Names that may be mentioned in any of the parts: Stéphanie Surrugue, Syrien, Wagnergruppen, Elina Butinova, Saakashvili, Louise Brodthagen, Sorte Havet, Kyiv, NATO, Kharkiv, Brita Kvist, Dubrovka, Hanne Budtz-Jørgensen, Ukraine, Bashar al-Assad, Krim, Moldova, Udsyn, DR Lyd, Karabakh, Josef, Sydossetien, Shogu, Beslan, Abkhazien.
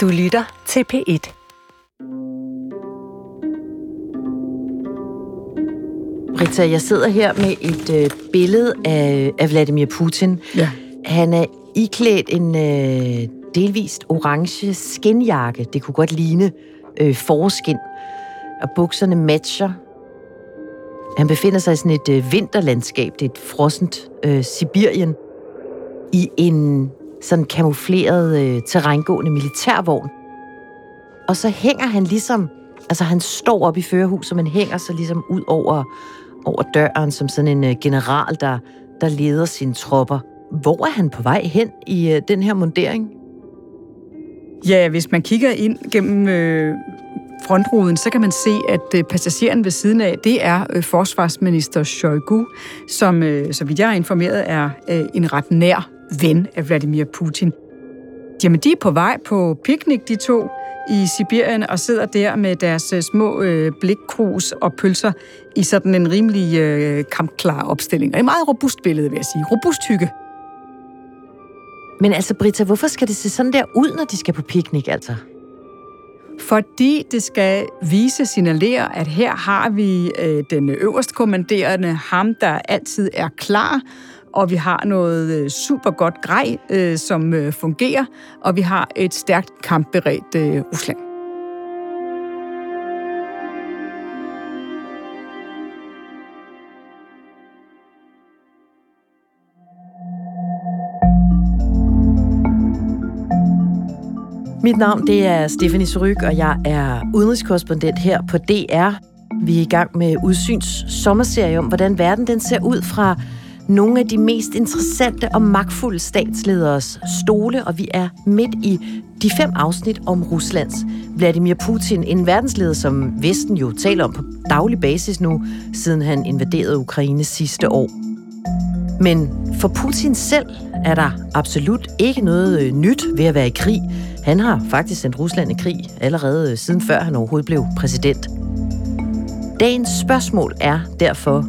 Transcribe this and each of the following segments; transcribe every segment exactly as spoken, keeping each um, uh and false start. Du lytter til P et. Brita, jeg sidder her med et øh, billede af, af Vladimir Putin. Ja. Han er iklædt en øh, delvist orange skinjakke. Det kunne godt ligne øh, forskin. Og bukserne matcher. Han befinder sig i sådan et øh, vinterlandskab. Det er et frossent øh, Sibirien. I en sådan kamufleret øh, terrængående militærvogn. Og så hænger han ligesom... Altså, han står op i førerhuset, men hænger sig ligesom ud over, over døren som sådan en general, der, der leder sine tropper. Hvor er han på vej hen i øh, den her mundering? Ja, hvis man kigger ind gennem øh, frontruden, så kan man se, at øh, passageren ved siden af, det er øh, forsvarsminister Shogu, som, øh, så vidt jeg er informeret, er øh, en ret nær ven af Vladimir Putin. Jamen, de er på vej på picnic, de to, i Sibirien, og sidder der med deres små øh, blikkrus og pølser i sådan en rimelig øh, kampklar opstilling. Og et meget robust billede, vil jeg sige. Robust hygge. Men altså, Brita, hvorfor skal det se sådan der ud, når de skal på picnic, altså? Fordi det skal vise, signalere, at her har vi øh, den øverstkommanderende, ham, der altid er klar, og vi har noget super godt grej, øh, som øh, fungerer, og vi har et stærkt kampberedt øh, Rusland. Mit navn det er Stéphanie Surrugue, og jeg er udenrigskorrespondent her på D R. Vi er i gang med Udsyns sommerserie om, hvordan verden den ser ud fra nogle af de mest interessante og magtfulde statslederes stole, og vi er midt i de fem afsnit om Ruslands Vladimir Putin, en verdensleder, som Vesten jo taler om på daglig basis nu, siden han invaderede Ukraine sidste år. Men for Putin selv er der absolut ikke noget nyt ved at være i krig. Han har faktisk sendt Rusland i krig allerede siden før han overhovedet blev præsident. Dagens spørgsmål er derfor,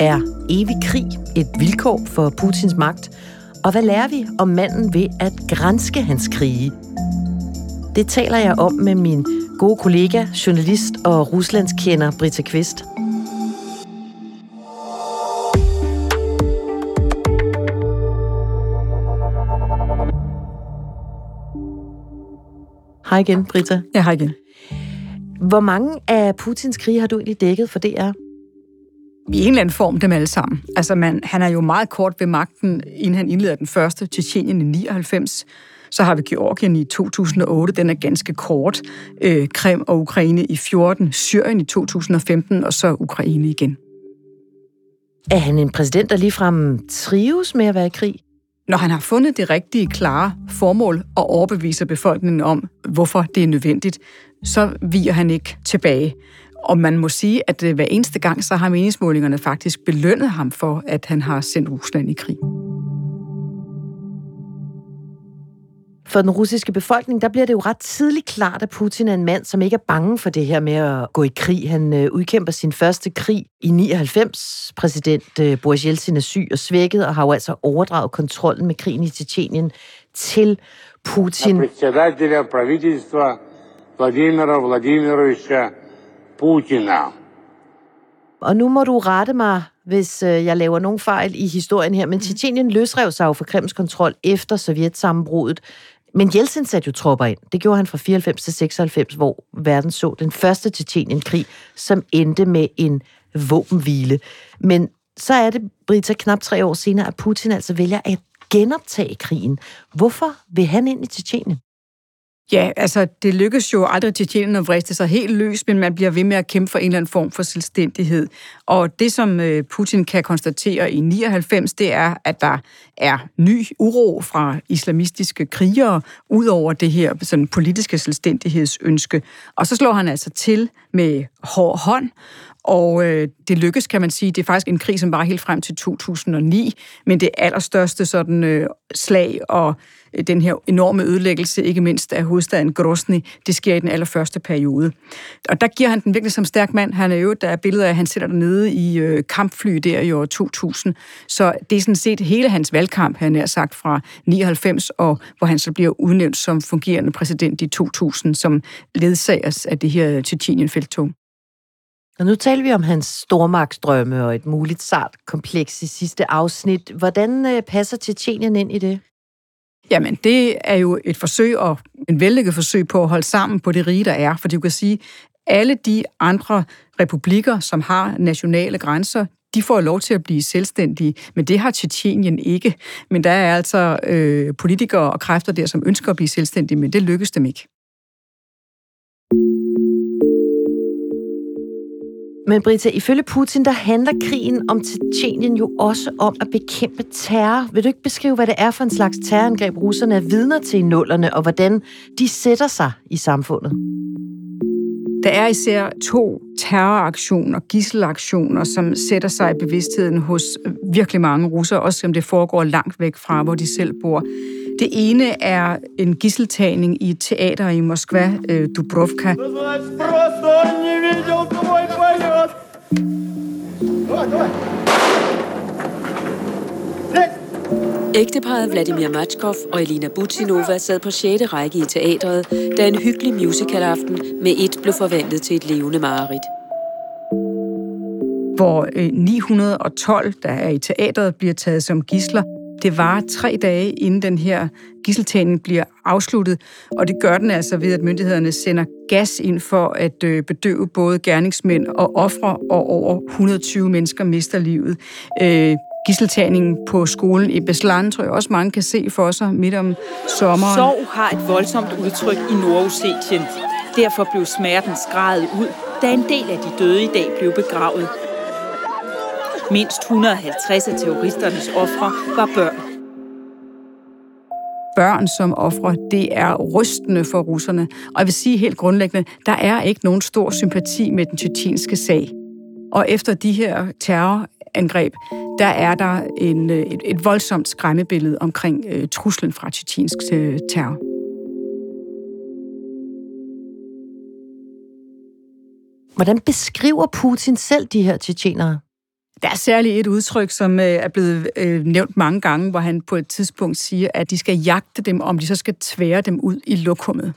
er evig krig et vilkår for Putins magt? Og hvad lærer vi om manden ved at granske hans krige? Det taler jeg om med min gode kollega, journalist og ruslandskender Brita Kvist. Hej igen, Brita. Ja, hej igen. Hvor mange af Putins krige har du egentlig dækket for D R? I en eller anden form dem alle sammen. Altså, man, han er jo meget kort ved magten, inden han indleder den første, Tjetjenien i nioghalvfems. Så har vi Georgien i to tusind og otte, den er ganske kort. Øh, Krim og Ukraine i fjorten, Syrien i to tusind og femten, og så Ukraine igen. Er han en præsident, der ligefrem trives med at være i krig? Når han har fundet det rigtige, klare formål og overbeviser befolkningen om, hvorfor det er nødvendigt, så viger han ikke tilbage. Og man må sige, at hver eneste gang, så har meningsmålingerne faktisk belønnet ham for, at han har sendt Rusland i krig. For den russiske befolkning, der bliver det jo ret tidligt klart, at Putin er en mand, som ikke er bange for det her med at gå i krig. Han udkæmper sin første krig i nioghalvfems. Præsident Boris Yeltsin er syg og svækket, og har jo altså overdraget kontrollen med krigen i Tjetjenien til Putin. Putina. Og nu må du rette mig, hvis jeg laver nogen fejl i historien her, men Tjetjenien løsrev sig jo fra Krims kontrol efter sovjetsammenbruddet. Men Jeltsin satte jo tropper ind. Det gjorde han fra fireoghalvfems til seksoghalvfems, hvor verden så den første Tjetjenienkrig, som endte med en våbenhvile. Men så er det, Brita, knap tre år senere, at Putin altså vælger at genoptage krigen. Hvorfor vil han ind i Tjetjenien? Ja, altså det lykkes jo aldrig til Tjetjenien at vriste sig helt løs, men man bliver ved med at kæmpe for en eller anden form for selvstændighed. Og det, som Putin kan konstatere i nioghalvfems, det er, at der er ny uro fra islamistiske krigere ud over det her sådan politiske selvstændighedsønske. Og så slår han altså til med hård hånd Og øh, det lykkedes, kan man sige. Det er faktisk en krig, som var helt frem til to tusind og ni, men det allerstørste sådan, øh, slag og øh, den her enorme ødelæggelse, ikke mindst af hovedstaden Grozny, det sker i den allerførste periode. Og der giver han den virkelig som stærk mand. Han er jo, der er billeder af, at han sidder dernede i øh, kampfly der i år to tusind. Så det er sådan set hele hans valgkamp, han er sagt, fra nioghalvfems, og hvor han så bliver udnævnt som fungerende præsident i to tusind, som ledsages af det her Tjetjenien-felttog. Og nu taler vi om hans stormagtsdrømme og et muligt sart kompleks i sidste afsnit. Hvordan passer Tjetjenien ind i det? Jamen, det er jo et forsøg og en vellykket forsøg på at holde sammen på det rige, der er. For du kan sige, alle de andre republikker, som har nationale grænser, de får lov til at blive selvstændige, men det har Tjetjenien ikke. Men der er altså øh, politikere og kræfter der, som ønsker at blive selvstændige, men det lykkes dem ikke. Men Brita, ifølge Putin, der handler krigen om Tjetjenien jo også om at bekæmpe terror. Vil du ikke beskrive, hvad det er for en slags terrorangreb, russerne er vidner til i nullerne, og hvordan de sætter sig i samfundet? Der er især to terroraktioner, gisselaktioner, som sætter sig i bevidstheden hos virkelig mange russere, også om det foregår langt væk fra, hvor de selv bor. Det ene er en gisseltagning i et teater i Moskva, øh, Dubrovka. Ægteparet Vladimir Matchkov og Elina Butinova sad på sjette række i teatret, da en hyggelig musicalaften med et blev forvandlet til et levende mareridt. Hvor ni hundrede og tolv, der er i teatret, bliver taget som gidsler. Det varer tre dage, inden den her gidseltagning bliver afsluttet, og det gør den altså ved, at myndighederne sender gas ind for at bedøve både gerningsmænd og ofre, og over et hundrede og tyve mennesker mister livet. Øh, Gidseltagningen på skolen i Beslan, tror jeg også mange kan se for sig midt om sommeren. Sorg har et voldsomt udtryk i Nord-Ossetien. Derfor blev smerten skreget ud, da en del af de døde i dag blev begravet. Mindst et hundrede og halvtreds af terroristernes ofre var børn. Børn som ofre, det er rystende for russerne. Og jeg vil sige helt grundlæggende, der er ikke nogen stor sympati med den tjetjenske sag. Og efter de her terrorangreb, der er der en, et, et voldsomt skræmmebillede omkring øh, truslen fra tjetjensk øh, terror. Hvordan beskriver Putin selv de her tjetjenere? Der er særligt et udtryk, som er blevet nævnt mange gange, hvor han på et tidspunkt siger, at de skal jagte dem, om de så skal tvære dem ud i lokummet.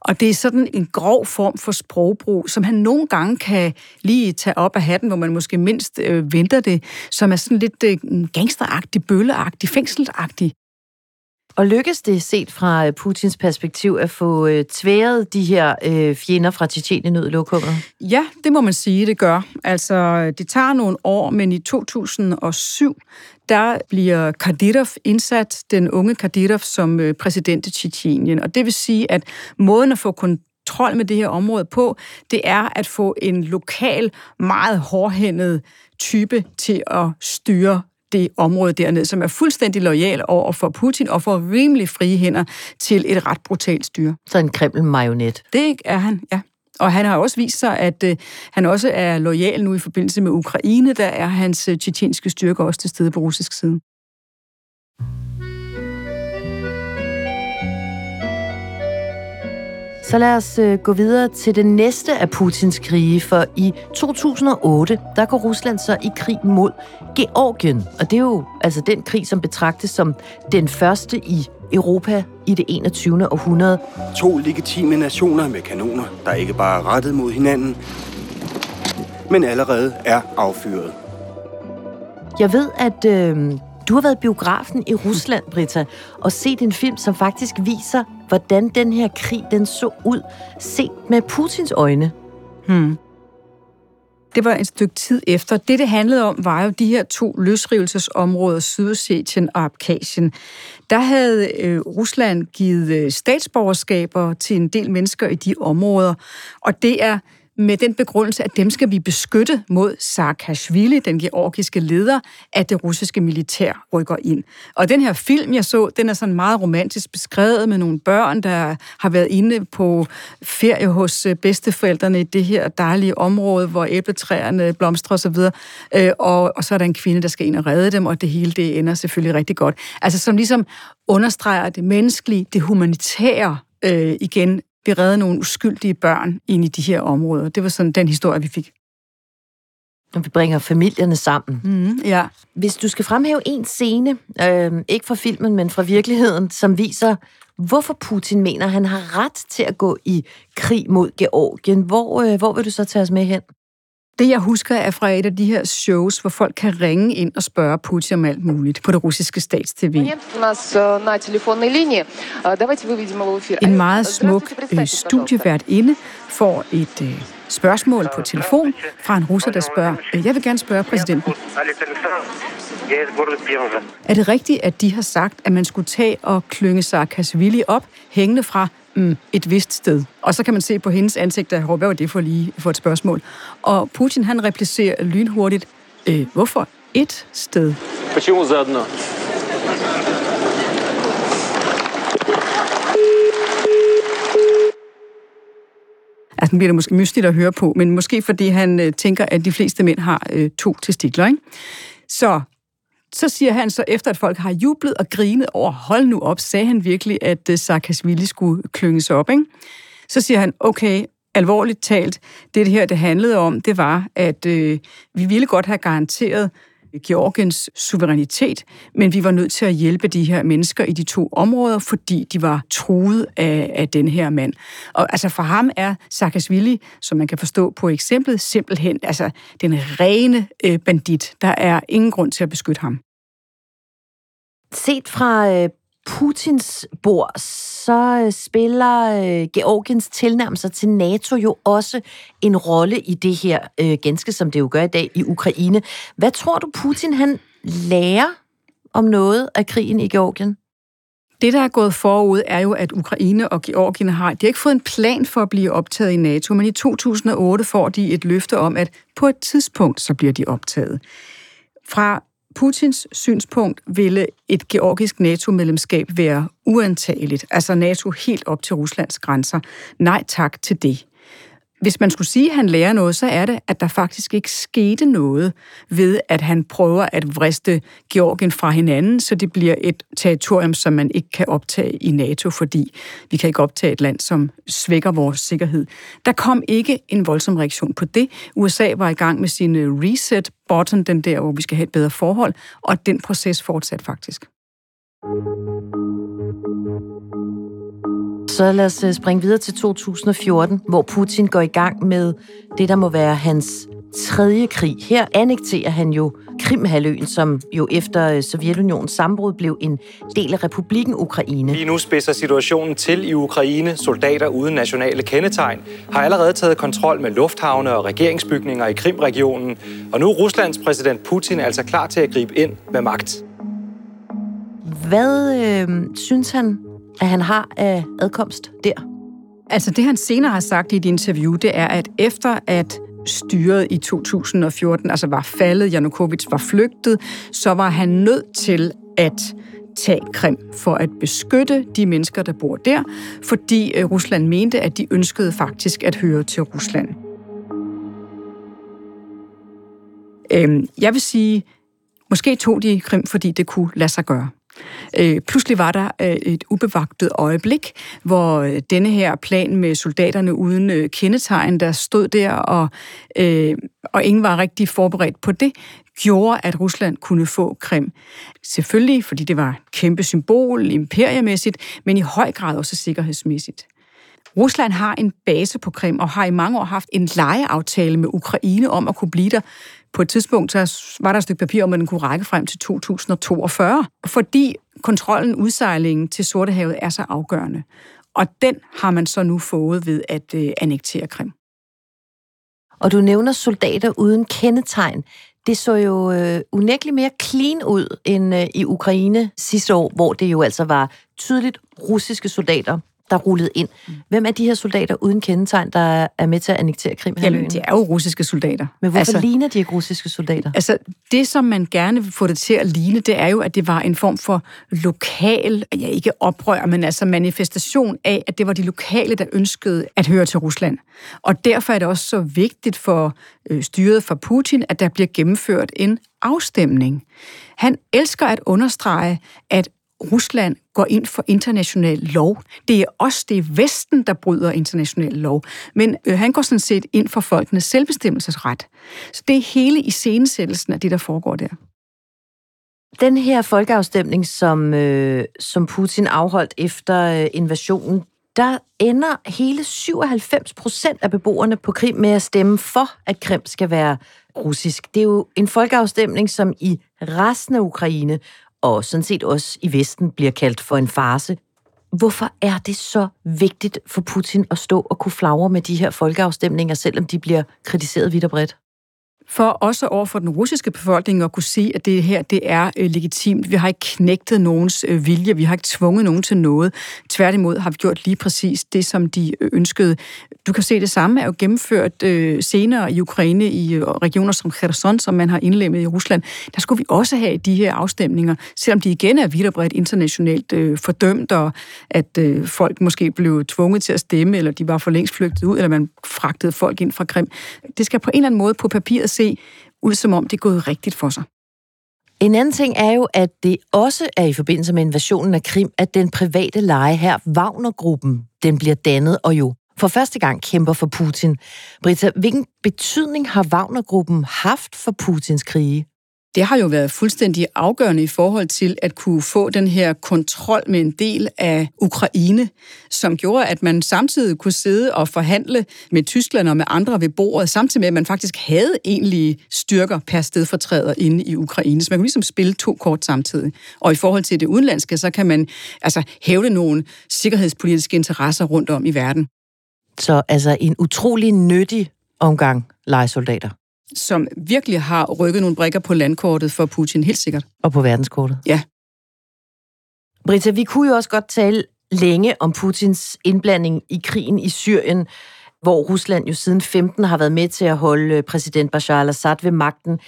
Og det er sådan en grov form for sprogbrug, som han nogle gange kan lige tage op af hatten, hvor man måske mindst venter det, som er sådan lidt gangsteragtig, bølleagtig, fængselagtig. Og lykkes det set fra Putins perspektiv at få tværet de her øh, fjender fra Tjetjenien ud i lokummet? Ja, det må man sige, det gør. Altså, det tager nogle år, men i to tusind og syv, der bliver Kadyrov indsat, den unge Kadyrov, som præsident i Tjetjenien. Og det vil sige, at måden at få kontrol med det her område på, det er at få en lokal, meget hårdhændet type til at styre det område dernede, som er fuldstændig lojal over for Putin og får rimelig frie hænder til et ret brutalt styre. Så en Kreml-marionet. Det er han, ja. Og han har også vist sig, at øh, han også er lojal nu i forbindelse med Ukraine, der er hans øh, tjetjenske styrker også til stede på russisk side. Så lad os gå videre til det næste af Putins krige, for i to tusind og otte, der går Rusland så i krig mod Georgien. Og det er jo altså den krig, som betragtes som den første i Europa i det enogtyvende århundrede. To legitime nationer med kanoner, der ikke bare er rettet mod hinanden, men allerede er affyret. Jeg ved, at øh, du har været i biografen i Rusland, Brita, og set en film, som faktisk viser, hvordan den her krig, den så ud, set med Putins øjne. Hmm. Det var et stykke tid efter. Det, det handlede om, var jo de her to løsrivelsesområder, Sydossetien og Abkhazien. Der havde øh, Rusland givet statsborgerskaber til en del mennesker i de områder, og det er med den begrundelse, at dem skal vi beskytte mod Saakashvili, den georgiske leder, at det russiske militær rykker ind. Og den her film, jeg så, den er sådan meget romantisk beskrevet med nogle børn, der har været inde på ferie hos bedsteforældrene i det her dejlige område, hvor æbletræerne blomstrer osv., og, og så er der en kvinde, der skal ind og redde dem, og det hele det ender selvfølgelig rigtig godt. Altså som ligesom understreger det menneskelige, det humanitære øh, igen, vi redder nogle uskyldige børn ind i de her områder. Det var sådan den historie, vi fik. Når vi bringer familierne sammen. Mm, ja. Hvis du skal fremhæve en scene, øh, ikke fra filmen, men fra virkeligheden, som viser, hvorfor Putin mener, han har ret til at gå i krig mod Georgien, hvor, øh, hvor vil du så tage os med hen? Det, jeg husker, er fra et af de her shows, hvor folk kan ringe ind og spørge Putin om alt muligt på det russiske stats-tv. En meget smuk studievært inde får et spørgsmål på telefon fra en russer, der spørger, jeg vil gerne spørge præsidenten. Er det rigtigt, at de har sagt, at man skulle tage og klynge Saakashvili op, hængende fra et vist sted? Og så kan man se på hendes ansigt, der håber, at det for lige for et spørgsmål. Og Putin, han replicerer lynhurtigt, øh, hvorfor et sted? Altså, nu bliver det måske mystigt at høre på, men måske fordi han øh, tænker, at de fleste mænd har øh, to testikler, ikke? Så... Så siger han så, efter at folk har jublet og grinet over, hold nu op, sagde han virkelig, at Saakashvili skulle klynges op, ikke? Så siger han, okay, alvorligt talt, det det her, det handlede om, det var, at øh, vi ville godt have garanteret Georgiens suverænitet, men vi var nødt til at hjælpe de her mennesker i de to områder, fordi de var truet af, af den her mand. Og altså for ham er Saakashvili, som man kan forstå på eksemplet, simpelthen altså den rene øh, bandit. Der er ingen grund til at beskytte ham. Set fra øh, Putins bord, så spiller øh, Georgiens tilnærmelser til NATO jo også en rolle i det her, øh, ganske som det jo gør i dag i Ukraine. Hvad tror du, Putin han lærer om noget af krigen i Georgien? Det, der er gået forud, er jo, at Ukraine og Georgien har, de har ikke fået en plan for at blive optaget i NATO, men i to tusind og otte får de et løfte om, at på et tidspunkt, så bliver de optaget. Fra Putins synspunkt ville et georgisk NATO-medlemskab være uantageligt, altså NATO helt op til Ruslands grænser. Nej tak til det. Hvis man skulle sige, at han lærer noget, så er det, at der faktisk ikke skete noget ved, at han prøver at vriste Georgien fra hinanden, så det bliver et territorium, som man ikke kan optage i NATO, fordi vi kan ikke optage et land, som svækker vores sikkerhed. Der kom ikke en voldsom reaktion på det. U S A var i gang med sin reset button, den der, hvor vi skal have et bedre forhold, og den proces fortsatte faktisk. Så lad os springe videre til to tusind og fjorten, hvor Putin går i gang med det, der må være hans tredje krig. Her annekterer han jo Krimhalvøen, som jo efter Sovjetunionens sammenbrud blev en del af republikken Ukraine. Lige nu spidser situationen til i Ukraine. Soldater uden nationale kendetegn har allerede taget kontrol med lufthavne og regeringsbygninger i Krimregionen. Og nu er Ruslands præsident Putin altså klar til at gribe ind med magt. Hvad øh, synes han, at han har øh, adkomst der? Altså det, han senere har sagt i et interview, det er, at efter at styret i to tusind og fjorten altså var faldet, Janukovic var flygtet, så var han nødt til at tage Krim for at beskytte de mennesker, der bor der, fordi Rusland mente, at de ønskede faktisk at høre til Rusland. Øhm, jeg vil sige, måske tog de Krim, fordi det kunne lade sig gøre. Øh, pludselig var der øh, et ubevagtet øjeblik, hvor øh, denne her plan med soldaterne uden øh, kendetegn, der stod der, og, øh, og ingen var rigtig forberedt på det, gjorde, at Rusland kunne få Krim. Selvfølgelig, fordi det var et kæmpe symbol, imperiemæssigt, men i høj grad også sikkerhedsmæssigt. Rusland har en base på Krim, og har i mange år haft en lejeaftale med Ukraine om at kunne blive der. På et tidspunkt så var der et stykke papir om, at den kunne række frem til to tusind og toogfyrre, fordi kontrollen, udsejlingen til Sorte Havet er så afgørende. Og den har man så nu fået ved at øh, annektere Krim. Og du nævner soldater uden kendetegn. Det så jo øh, unægteligt mere clean ud end øh, i Ukraine sidste år, hvor det jo altså var tydeligt russiske soldater, der rullede ind. Hvem er de her soldater uden kendetegn, der er med til at annektere Krim? Jamen, de er jo russiske soldater. Men hvorfor altså, ligner de ikke russiske soldater? Altså, det som man gerne vil få det til at ligne, det er jo, at det var en form for lokal, ja ikke oprør, men altså manifestation af, at det var de lokale, der ønskede at høre til Rusland. Og derfor er det også så vigtigt for øh, styret fra Putin, at der bliver gennemført en afstemning. Han elsker at understrege, at Rusland går ind for international lov. Det er også det Vesten, der bryder international lov. Men øh, han går sådan set ind for folkenes selvbestemmelsesret. Så det er hele iscenesættelsen af det, der foregår der. Den her folkeafstemning, som, øh, som Putin afholdt efter øh, invasionen, der ender hele syvoghalvfems procent af beboerne på Krim med at stemme for, at Krim skal være russisk. Det er jo en folkeafstemning, som i resten af Ukraine og sådan set også i Vesten bliver kaldt for en farce. Hvorfor er det så vigtigt for Putin at stå og kunne flagre med de her folkeafstemninger, selvom de bliver kritiseret vidt og bredt? For også over for den russiske befolkning at kunne sige, at det her det er øh, legitimt. Vi har ikke knægtet nogens øh, vilje, vi har ikke tvunget nogen til noget. Tværtimod har vi gjort lige præcis det, som de ønskede. Du kan se det samme er jo gennemført øh, senere i Ukraine, i øh, regioner som Kherson, som man har indlemmet i Rusland. Der skulle vi også have de her afstemninger, selvom de igen er vidt og bredt internationalt øh, fordømt, og at øh, folk måske blev tvunget til at stemme, eller de var for længst flygtet ud, eller man fragtede folk ind fra Krim. Det skal på en eller anden måde på papiret se ud, som om det er gået rigtigt for sig. En anden ting er jo, at det også er i forbindelse med invasionen af Krim, at den private leje her, Wagnergruppen, den bliver dannet og jo for første gang kæmper for Putin. Brita, hvilken betydning har Wagnergruppen haft for Putins krige? Det har jo været fuldstændig afgørende i forhold til at kunne få den her kontrol med en del af Ukraine, som gjorde, at man samtidig kunne sidde og forhandle med Tyskland og med andre ved bordet, samtidig med, at man faktisk havde egentlige styrker per stedfortræder inde i Ukraine. Så man kunne ligesom spille to kort samtidig. Og i forhold til det udenlandske, så kan man altså hævde nogle sikkerhedspolitiske interesser rundt om i verden. Så altså en utrolig nyttig omgang lejesoldater, som virkelig har rykket nogle brikker på landkortet for Putin, helt sikkert. Og på verdenskortet? Ja. Brita, vi kunne jo også godt tale længe om Putins indblanding i krigen i Syrien, hvor Rusland jo siden femten har været med til at holde præsident Bashar al-Assad ved magten.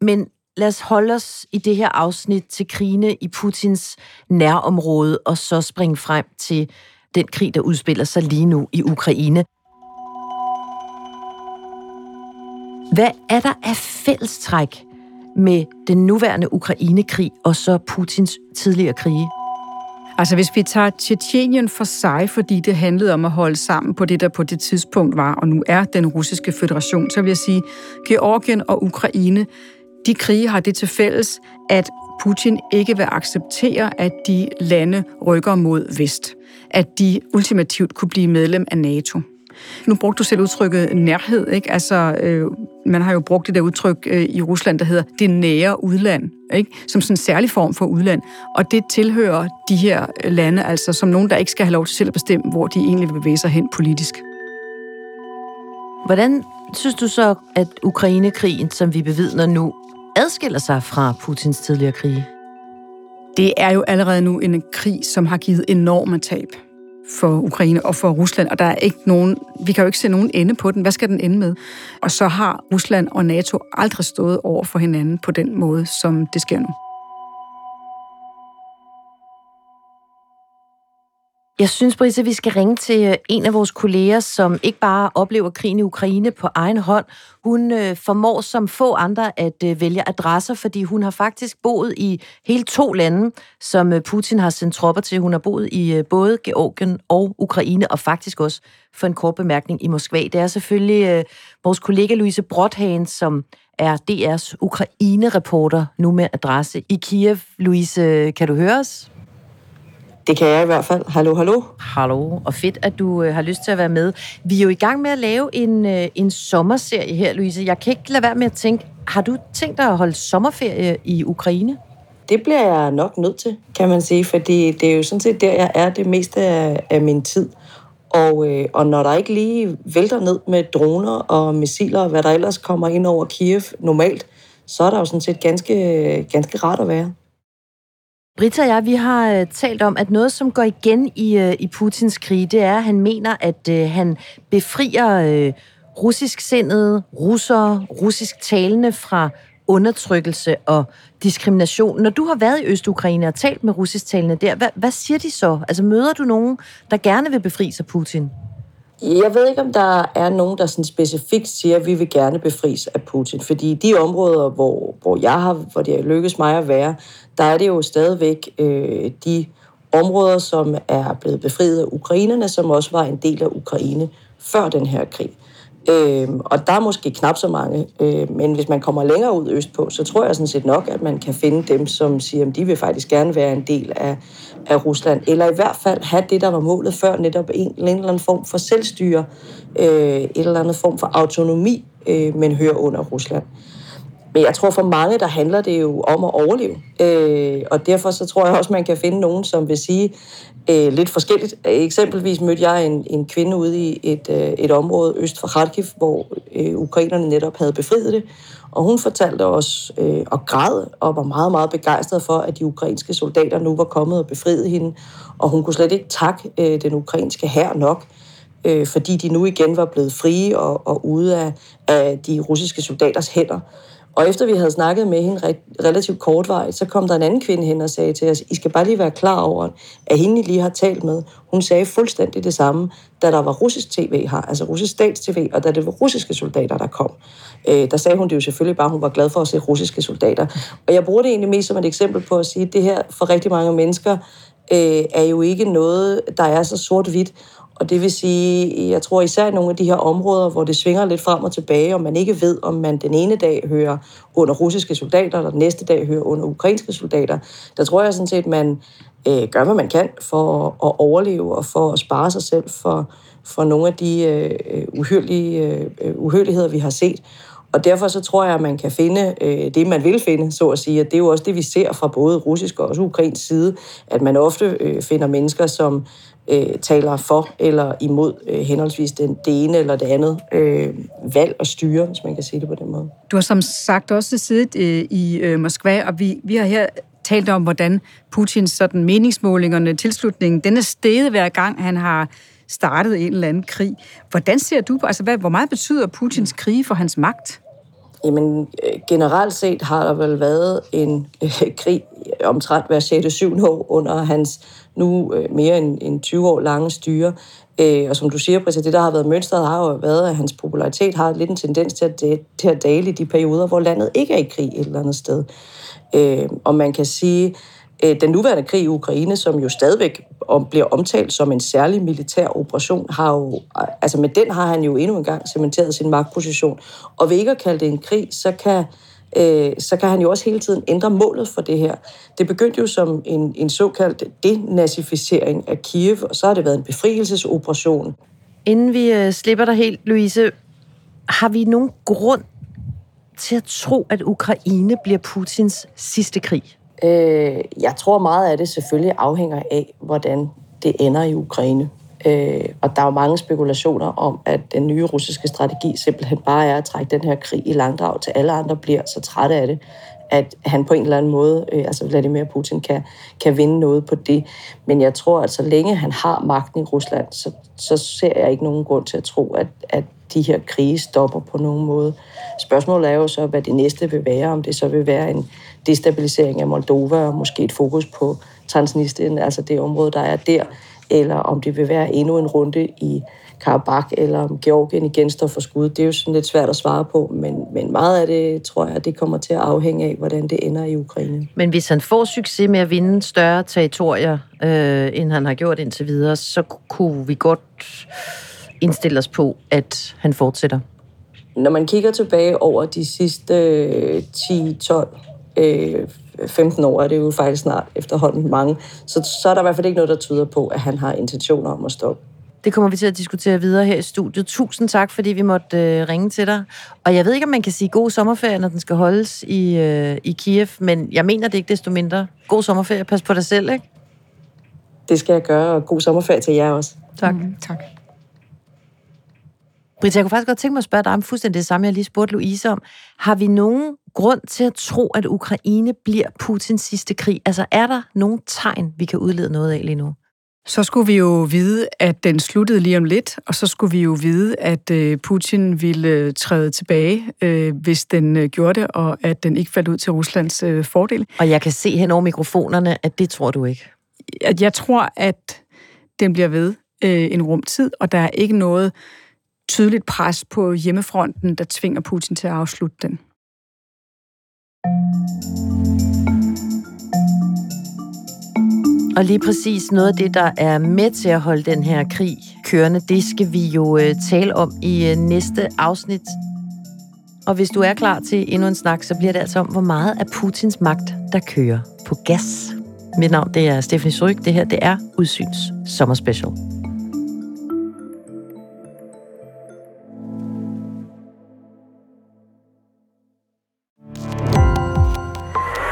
Men lad os holde os i det her afsnit til krigene i Putins nærområde, og så springe frem til den krig, der udspiller sig lige nu i Ukraine. Hvad er der af fællestræk med den nuværende Ukraine-krig og så Putins tidligere krige? Altså hvis vi tager Tjetjenien for sig, fordi det handlede om at holde sammen på det, der på det tidspunkt var, og nu er den russiske føderation, så vil jeg sige, Georgien og Ukraine, de krige har det til fælles, at Putin ikke vil acceptere, at de lande rykker mod vest. At de ultimativt kunne blive medlem af NATO. Nu brugte du selv udtrykket nærhed, ikke? Altså, øh, man har jo brugt det der udtryk øh, i Rusland, der hedder det nære udland, ikke? Som sådan en særlig form for udland. Og det tilhører de her lande, altså som nogen, der ikke skal have lov til selv at bestemme, hvor de egentlig vil bevæge sig hen politisk. Hvordan synes du så, at Ukraine-krigen, som vi bevidner nu, adskiller sig fra Putins tidligere krige? Det er jo allerede nu en krig, som har givet enorme tab for Ukraine og for Rusland, og der er ikke nogen, vi kan jo ikke se nogen ende på den. Hvad skal den ende med? Og så har Rusland og NATO aldrig stået over for hinanden på den måde, som det sker nu. Jeg synes, Brita, vi skal ringe til en af vores kolleger, som ikke bare oplever krigen i Ukraine på egen hånd. Hun øh, formår som få andre at øh, vælge adresser, fordi hun har faktisk boet i hele to lande, som øh, Putin har sendt tropper til. Hun har boet i øh, både Georgien og Ukraine, og faktisk også for en kort bemærkning i Moskva. Det er selvfølgelig øh, vores kollega Louise Brodthagen, som er D R's Ukraine-reporter, nu med adresse i Kiev. Louise, kan du høre os? Det kan jeg i hvert fald. Hallo, hallo. Hallo, og fedt, at du øh, har lyst til at være med. Vi er jo i gang med at lave en, øh, en sommerserie her, Louise. Jeg kan ikke lade være med at tænke, har du tænkt dig at holde sommerferie i Ukraine? Det bliver jeg nok nødt til, kan man sige, fordi det er jo sådan set der, jeg er det meste af, af min tid. Og, øh, og når der ikke lige vælter ned med droner og missiler og hvad der ellers kommer ind over Kiev normalt, så er der jo sådan set ganske, ganske rart at være. Brita og jeg, vi har talt om, at noget, som går igen i, i Putins krig, det er, at han mener, at øh, han befrier øh, russisksindede, russere, russisk talende fra undertrykkelse og diskrimination. Når du har været i Øst-Ukraine og talt med russisktalende der, hvad, hvad siger de så? Altså møder du nogen, der gerne vil befri sig Putin? Jeg ved ikke, om der er nogen, der sådan specifikt siger, at vi vil gerne befries af Putin. Fordi de områder, hvor, hvor jeg har, hvor det lykkes mig at være, der er det jo stadigvæk øh, de områder, som er blevet befriet af ukrainerne, som også var en del af Ukraine før den her krig. Øh, og der er måske knap så mange, øh, men hvis man kommer længere ud østpå, så tror jeg sådan set nok, at man kan finde dem, som siger, at de vil faktisk gerne være en del af, af Rusland, eller i hvert fald have det, der var målet før, netop en, en eller anden form for selvstyre, øh, en eller anden form for autonomi, øh, men hører under Rusland. Men jeg tror for mange, der handler det jo om at overleve. Øh, og derfor så tror jeg også, man kan finde nogen, som vil sige øh, lidt forskelligt. Eksempelvis mødte jeg en, en kvinde ude i et, øh, et område øst for Kharkiv, hvor øh, ukrainerne netop havde befriet det. Og hun fortalte os øh, og græd og var meget, meget begejstret for, at de ukrainske soldater nu var kommet og befriet hende. Og hun kunne slet ikke takke øh, den ukrainske hær nok, øh, fordi de nu igen var blevet frie og, og ude af, af de russiske soldaters hænder. Og efter vi havde snakket med hende relativt kortvarigt, så kom der en anden kvinde hen og sagde til os, I skal bare lige være klar over, at hende I lige har talt med, hun sagde fuldstændig det samme, da der var russisk tv her, altså russisk stats-tv, og da det var russiske soldater, der kom. Øh, der sagde hun det jo selvfølgelig bare, hun var glad for at se russiske soldater. Og jeg bruger det egentlig mest som et eksempel på at sige, at det her for rigtig mange mennesker øh, er jo ikke noget, der er så sort-hvidt. Og det vil sige, jeg tror især i nogle af de her områder, hvor det svinger lidt frem og tilbage, og man ikke ved, om man den ene dag hører under russiske soldater, eller den næste dag hører under ukrainske soldater, der tror jeg sådan set, at man øh, gør, hvad man kan for at overleve og for at spare sig selv for, for nogle af de øh, uhyrlige, øh, uhyrligheder, vi har set. Og derfor så tror jeg, at man kan finde øh, det, man vil finde, så at sige. At det er jo også det, vi ser fra både russisk og også ukrainsk side, at man ofte øh, finder mennesker, som øh, taler for eller imod øh, henholdsvis den, det ene eller det andet øh, valg og styre, hvis man kan sige det på den måde. Du har som sagt også siddet øh, i øh, Moskva, og vi, vi har her talt om, hvordan Putins sådan, meningsmålingerne, tilslutningen, den er steget hver gang, han har startet en eller anden krig. Hvordan ser du på, altså hvad, hvor meget betyder Putins krig for hans magt? Jamen, generelt set har der vel været en øh, krig omtrent hver sjette syvende år under hans nu øh, mere end, end tyve år lange styre. Øh, og som du siger, Brita, det der har været mønstret har jo været, at hans popularitet har lidt en tendens til at, de, til at dale i de perioder, hvor landet ikke er i krig et eller andet sted. Øh, og man kan sige, at den nuværende krig i Ukraine, som jo stadigvæk om, bliver omtalt som en særlig militær operation, har jo, altså med den har han jo endnu engang cementeret sin magtposition. Og ved ikke at kalde det en krig, så kan, øh, så kan han jo også hele tiden ændre målet for det her. Det begyndte jo som en, en såkaldt denazificering af Kyiv, og så har det været en befrielsesoperation. Inden vi øh, slipper dig helt, Louise, har vi nogen grund til at tro, at Ukraine bliver Putins sidste krig? Øh, jeg tror meget af det selvfølgelig afhænger af, hvordan det ender i Ukraine. Øh, og der er jo mange spekulationer om, at den nye russiske strategi simpelthen bare er at trække den her krig i langdrag, til alle andre bliver så trætte af det, at han på en eller anden måde, øh, altså Vladimir Putin, kan, kan vinde noget på det. Men jeg tror, at så længe han har magten i Rusland, så, så ser jeg ikke nogen grund til at tro, at, at de her krige stopper på nogen måde. Spørgsmålet er jo så, hvad det næste vil være, om det så vil være en destabilisering af Moldova, og måske et fokus på Transnistrien, altså det område, der er der, eller om det vil være endnu en runde i Karabakh, eller om Georgien igen står for skud. Det er jo sådan lidt svært at svare på, men, men meget af det, tror jeg, det kommer til at afhænge af, hvordan det ender i Ukraine. Men hvis han får succes med at vinde større territorier, øh, end han har gjort indtil videre, så kunne vi godt indstille os på, at han fortsætter. Når man kigger tilbage over de sidste ti, tolv, femten år, er det jo faktisk snart efterhånden mange, så, så er der i hvert fald ikke noget, der tyder på, at han har intentioner om at stoppe. Det kommer vi til at diskutere videre her i studiet. Tusind tak, fordi vi måtte øh, ringe til dig. Og jeg ved ikke, om man kan sige god sommerferie, når den skal holdes i, øh, i Kiev, men jeg mener det ikke desto mindre. God sommerferie, pas på dig selv, ikke? Det skal jeg gøre, og god sommerferie til jer også. Tak. Mm, tak. Brita, jeg kunne faktisk godt tænke mig at spørge dig om fuldstændig det samme, jeg lige spurgte Louise om. Har vi nogen grund til at tro, at Ukraine bliver Putins sidste krig? Altså, er der nogen tegn, vi kan udlede noget af lige nu? Så skulle vi jo vide, at den sluttede lige om lidt, og så skulle vi jo vide, at Putin ville træde tilbage, hvis den gjorde det, og at den ikke faldt ud til Ruslands fordel. Og jeg kan se hen over mikrofonerne, at det tror du ikke? Jeg tror, at den bliver ved en rumtid, og der er ikke noget tydeligt pres på hjemmefronten, der tvinger Putin til at afslutte den. Og lige præcis noget af det, der er med til at holde den her krig kørende, det skal vi jo tale om i næste afsnit. Og hvis du er klar til endnu en snak, så bliver det altså om, hvor meget af Putins magt, der kører på gas. Mit navn, det er Stéphanie Surrugue. Det her, det er Udsyns sommerspecial.